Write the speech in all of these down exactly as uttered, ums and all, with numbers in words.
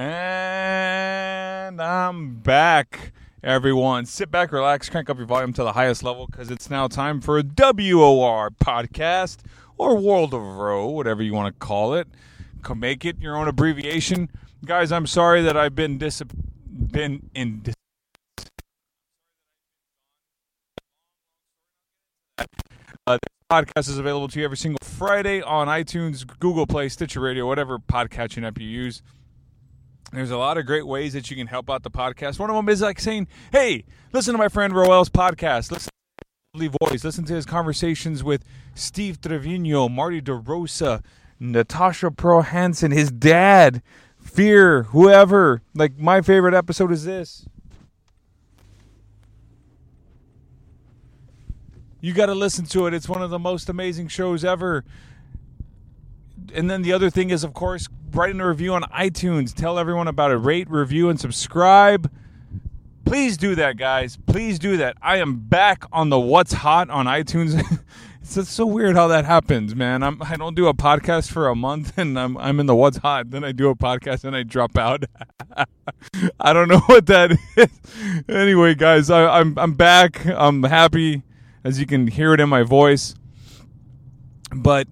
And I'm back, everyone. Sit back, relax, crank up your volume to the highest level, because it's now time for a W O R podcast, or World of Row, whatever you want to call it. Make it your own abbreviation. Guys, I'm sorry that I've been dis- been in dis- Uh, this podcast is available to you every single Friday on iTunes, Google Play, Stitcher Radio, whatever podcatching app you use. There's a lot of great ways that you can help out the podcast. One of them is like saying, hey, listen to my friend Roel's podcast. Listen to his voice. Listen to his conversations with Steve Trevino, Marty DeRosa, Natasha Pearl Hansen, his dad, Fear, whoever. Like, my favorite episode is this. You got to listen to it. It's one of the most amazing shows ever. And then the other thing is, of course, write in a review on iTunes. Tell everyone about it. Rate, review, and subscribe. Please do that, guys. Please do that. I am back on the What's Hot on iTunes. It's just so weird how that happens, man. I'm, I don't do a podcast for a month, and I'm, I'm in the What's Hot. Then I do a podcast, and I drop out. I don't know what that is. Anyway, guys, I, I'm I'm back. I'm happy. As you can hear it in my voice. But,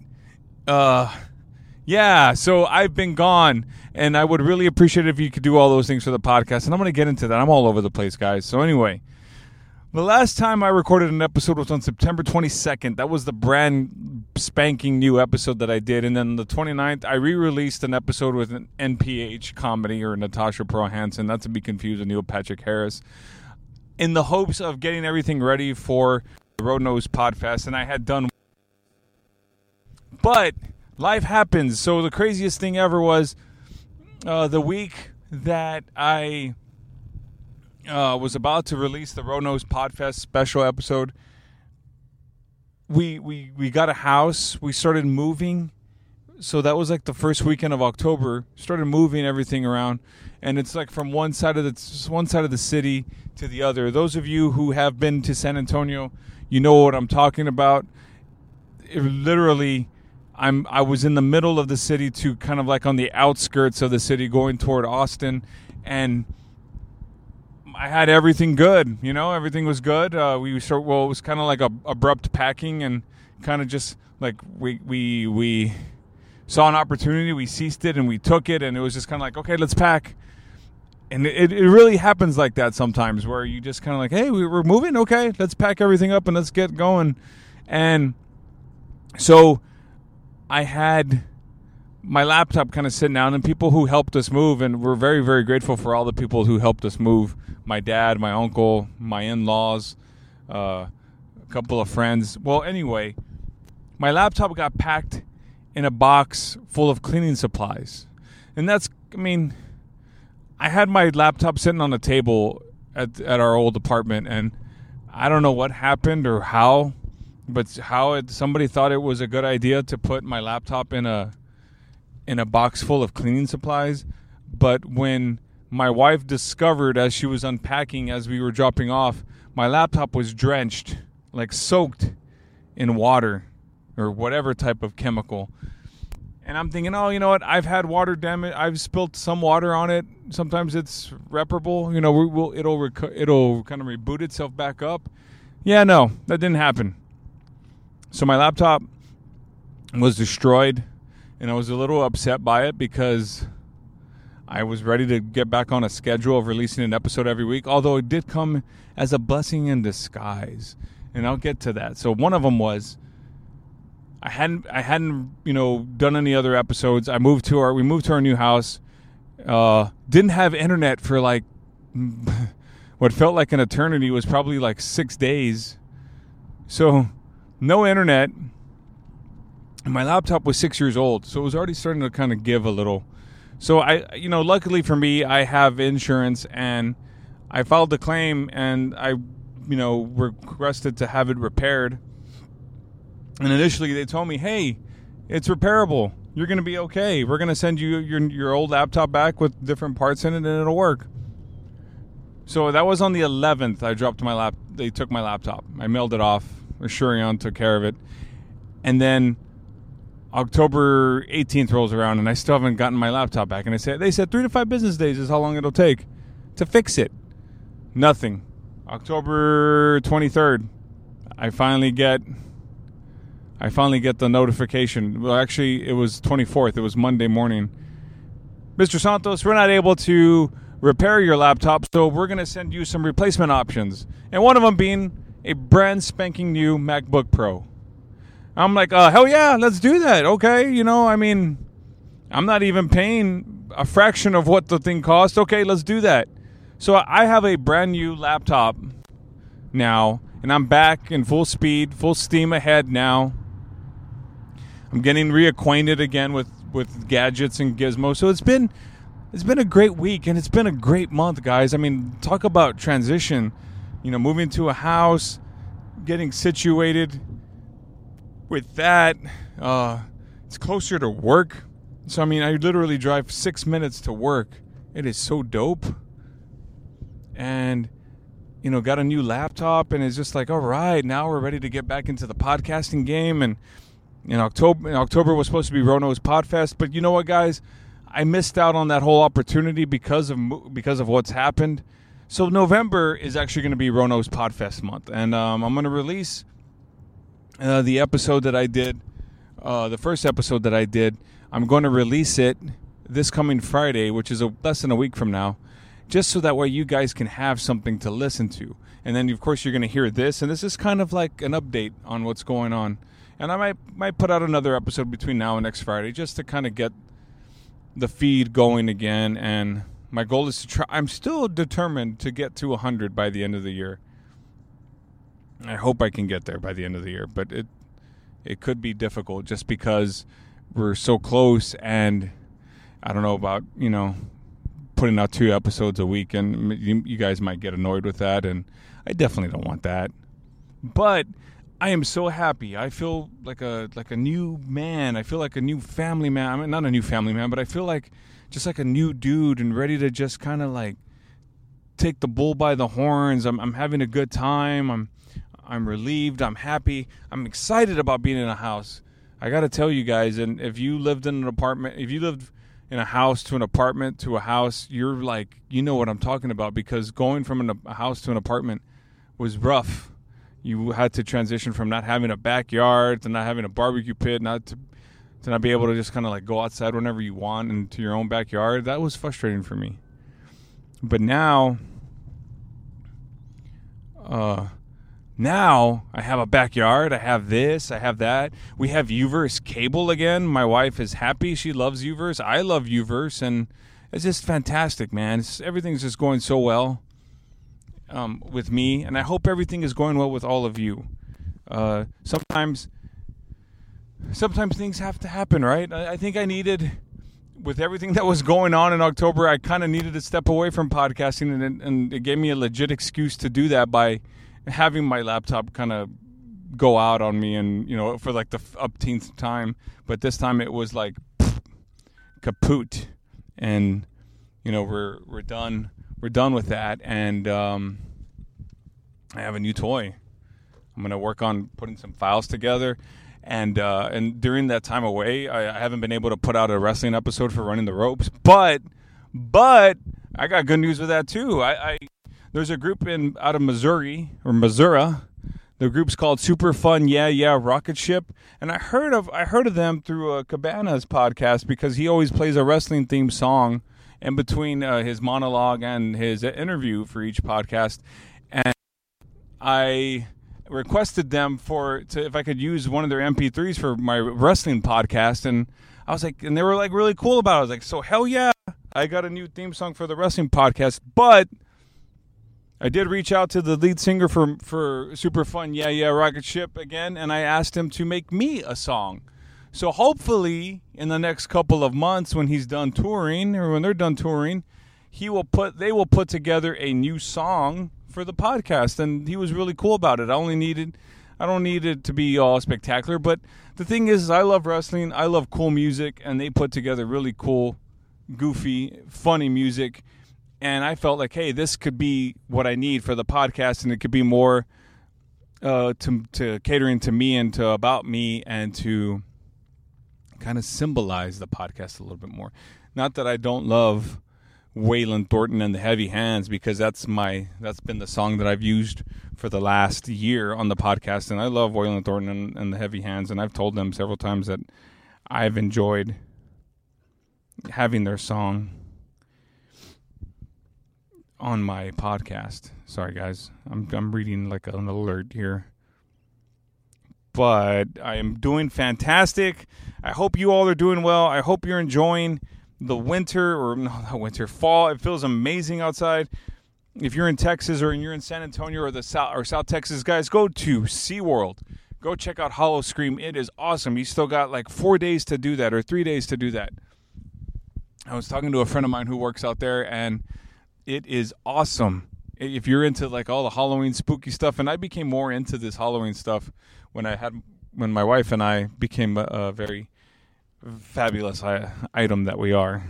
uh, yeah, so I've been gone. And I would really appreciate it if you could do all those things for the podcast. And I'm going to get into that. I'm all over the place, guys. So anyway, the last time I recorded an episode was on September twenty-second. That was the brand spanking new episode that I did. And then the twenty-ninth, I re-released an episode with an N P H comedy, or Natasha Pearl Hansen. Not to be confused with Neil Patrick Harris. In the hopes of getting everything ready for the Rono's Podfest, and I had done, but life happens. So the craziest thing ever was uh, the week that I uh, was about to release the Rono's Podfest special episode. We we we got a house. We started moving. So that was like the first weekend of October. Started moving everything around, and it's like from one side of the one side of the city to the other. Those of you who have been to San Antonio, you know what I'm talking about. It literally, I'm I was in the middle of the city to kind of like on the outskirts of the city, going toward Austin, and I had everything good. You know, everything was good. Uh, we sort well, it was kind of like a abrupt packing, and kind of just like we we we. saw an opportunity, we seized it, and we took it, and it was just kind of like, okay, let's pack. And it, it really happens like that sometimes, where you just kind of like, hey, we're moving, okay, let's pack everything up and let's get going. And so I had my laptop kind of sitting down, and people who helped us move, and we're very, very grateful for all the people who helped us move. My dad, my uncle, my in-laws, uh, a couple of friends. Well, anyway, my laptop got packed in a box full of cleaning supplies. And that's, I mean, I had my laptop sitting on a table at at our old apartment, and I don't know what happened or how, but how it, somebody thought it was a good idea to put my laptop in a in a box full of cleaning supplies. But when my wife discovered, as she was unpacking, as we were dropping off, my laptop was drenched, like soaked in water, or whatever type of chemical. And I'm thinking, oh, you know what? I've had water damage. I've spilled some water on it. Sometimes it's reparable. You know, we will it'll rec- it'll kind of reboot itself back up. Yeah, no, that didn't happen. So my laptop was destroyed, and I was a little upset by it because I was ready to get back on a schedule of releasing an episode every week, although it did come as a blessing in disguise. And I'll get to that. So one of them was, I hadn't, I hadn't, you know, done any other episodes. I moved to our, we moved to our new house. Uh, didn't have internet for like what felt like an eternity. Was probably like six days. So no internet. And my laptop was six years old, so it was already starting to kind of give a little. So I, you know, luckily for me, I have insurance, and I filed the claim, and I, you know, requested to have it repaired. And initially they told me, hey, it's repairable. You're going to be okay. We're going to send you your your old laptop back with different parts in it, and it'll work. So that was on the eleventh. I dropped my lap. They took my laptop. I mailed it off. Asurion took care of it. And then October eighteenth rolls around and I still haven't gotten my laptop back. And I said, they said three to five business days is how long it'll take to fix it. Nothing. October twenty-third, I finally get, I finally get the notification. Well, actually, it was twenty-fourth. It was Monday morning. Mister Santos, we're not able to repair your laptop, so we're going to send you some replacement options. And one of them being a brand spanking new MacBook Pro. I'm like, uh, hell yeah, let's do that. Okay, you know, I mean, I'm not even paying a fraction of what the thing costs. Okay, let's do that. So I have a brand new laptop now, and I'm back in full speed, full steam ahead now. I'm getting reacquainted again with, with gadgets and gizmos. So it's been it's been a great week, and it's been a great month, guys. I mean, talk about transition. You know, moving to a house, getting situated with that, uh, it's closer to work. So, I mean, I literally drive six minutes to work. It is so dope. And, you know, got a new laptop, and it's just like, all right, now we're ready to get back into the podcasting game. And in October, in October was supposed to be Rono's Podfest. But you know what, guys? I missed out on that whole opportunity because of because of what's happened. So November is actually going to be Rono's Podfest month. And um, I'm going to release... Uh, the episode that I did, uh, the first episode that I did, I'm going to release it this coming Friday, which is a, less than a week from now, just so that way you guys can have something to listen to. And then, of course, you're going to hear this, and this is kind of like an update on what's going on. And I might might put out another episode between now and next Friday just to kind of get the feed going again. And my goal is to try. I'm still determined to get to one hundred by the end of the year. I hope I can get there by the end of the year, but it it could be difficult just because we're so close, and I don't know about, you know, putting out two episodes a week, and you, you guys might get annoyed with that, and I definitely don't want that. But I am so happy. I feel like a like a new man. I feel like a new family man. I mean, not a new family man, but I feel like just like a new dude and ready to just kind of like take the bull by the horns. I'm I'm having a good time. I'm I'm relieved. I'm happy. I'm excited about being in a house. I got to tell you guys, and if you lived in an apartment, if you lived in a house to an apartment to a house, you're like, you know what I'm talking about, because going from an, a house to an apartment was rough. You had to transition from not having a backyard to not having a barbecue pit, not to, to not be able to just kind of like go outside whenever you want into your own backyard. That was frustrating for me. But now, uh, Now, I have a backyard, I have this, I have that. We have U-verse cable again. My wife is happy, she loves U-verse. I love U-verse, and it's just fantastic, man. It's, everything's just going so well um, with me, and I hope everything is going well with all of you. Uh, sometimes, sometimes things have to happen, right? I, I think I needed, with everything that was going on in October, I kind of needed to step away from podcasting, and, and it gave me a legit excuse to do that by having my laptop kind of go out on me, and, you know, for like the upteenth time. But this time it was like pff, kaput, and, you know, we're we're done we're done with that. And um, I have a new toy. I'm gonna work on putting some files together, and uh, and during that time away, I, I haven't been able to put out a wrestling episode for Running the Ropes, but but I got good news with that too. I. I There's a group in out of Missouri, or Missouri. The group's called Super Fun Yeah Yeah Rocket Ship. And I heard of I heard of them through a Cabana's podcast, because he always plays a wrestling themed song in between uh, his monologue and his interview for each podcast. And I requested them for to, if I could use one of their M P threes for my wrestling podcast, and I was like, and they were like really cool about it. I was like, so hell yeah, I got a new theme song for the wrestling podcast, but I did reach out to the lead singer for for Super Fun Yeah Yeah Rocket Ship again, and I asked him to make me a song. So hopefully in the next couple of months, when he's done touring, or when they're done touring, he will put they will put together a new song for the podcast. And he was really cool about it. I only needed I don't need it to be all spectacular, but the thing is, is I love wrestling, I love cool music, and they put together really cool, goofy, funny music. And I felt like, hey, this could be what I need for the podcast, and it could be more uh, to, to catering to me, and to about me, and to kind of symbolize the podcast a little bit more. Not that I don't love Waylon Thornton and the Heavy Hands, because that's my that's been the song that I've used for the last year on the podcast, and I love Waylon Thornton and, and the Heavy Hands, and I've told them several times that I've enjoyed having their song on my podcast. Sorry guys, I'm I'm reading like an alert here. But I am doing fantastic. I hope you all are doing well. I hope you're enjoying the winter, or no, not winter, fall. It feels amazing outside. If you're in Texas, or you're in San Antonio or the South or South Texas, guys, go to SeaWorld. Go check out Hollow Scream. It is awesome. You still got like four days to do that, or three days to do that. I was talking to a friend of mine who works out there, and it is awesome. If you're into like all the Halloween spooky stuff, and I became more into this Halloween stuff when I had when my wife and I became a, a very fabulous I, item that we are.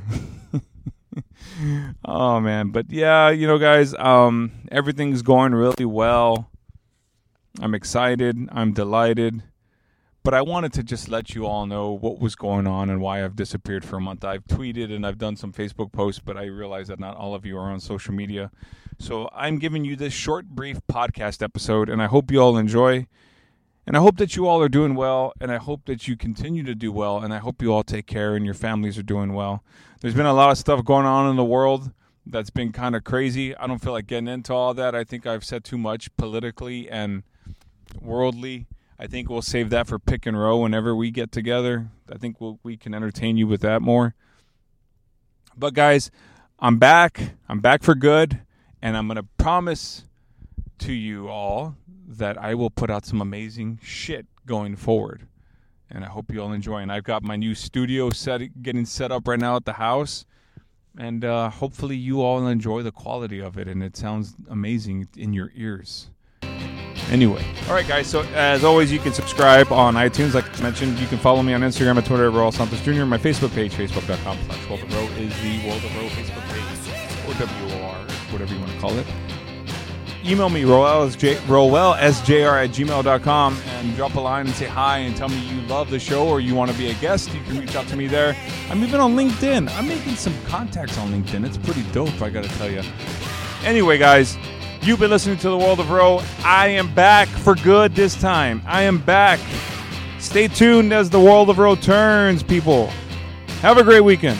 Oh man, but yeah, you know, guys, um, everything's going really well. I'm excited. I'm delighted. But I wanted to just let you all know what was going on and why I've disappeared for a month. I've tweeted and I've done some Facebook posts, but I realize that not all of you are on social media. So I'm giving you this short, brief podcast episode, and I hope you all enjoy. And I hope that you all are doing well, and I hope that you continue to do well, and I hope you all take care and your families are doing well. There's been a lot of stuff going on in the world that's been kind of crazy. I don't feel like getting into all that. I think I've said too much politically and worldly. I think we'll save that for Pick and Row whenever we get together. I think we'll, we can entertain you with that more. But, guys, I'm back. I'm back for good. And I'm going to promise to you all that I will put out some amazing shit going forward. And I hope you all enjoy. And I've got my new studio set, getting set up right now at the house. And uh, hopefully you all enjoy the quality of it. And it sounds amazing in your ears. Anyway, all right, guys. So as always, you can subscribe on iTunes, like I mentioned. You can follow me on Instagram and Twitter at Raul Santos Junior My Facebook page, facebook.com slash World of Row, is the World of Row Facebook page, or W O R, whatever you want to call it. Email me roel s j r at gmail dot com and drop a line and say hi and tell me you love the show or you want to be a guest. You can reach out to me there. I'm even on LinkedIn. I'm making some contacts on LinkedIn. It's pretty dope, I got to tell you. Anyway, guys. You've been listening to The World of Row. I am back for good this time. I am back. Stay tuned as The World of Row turns, people. Have a great weekend.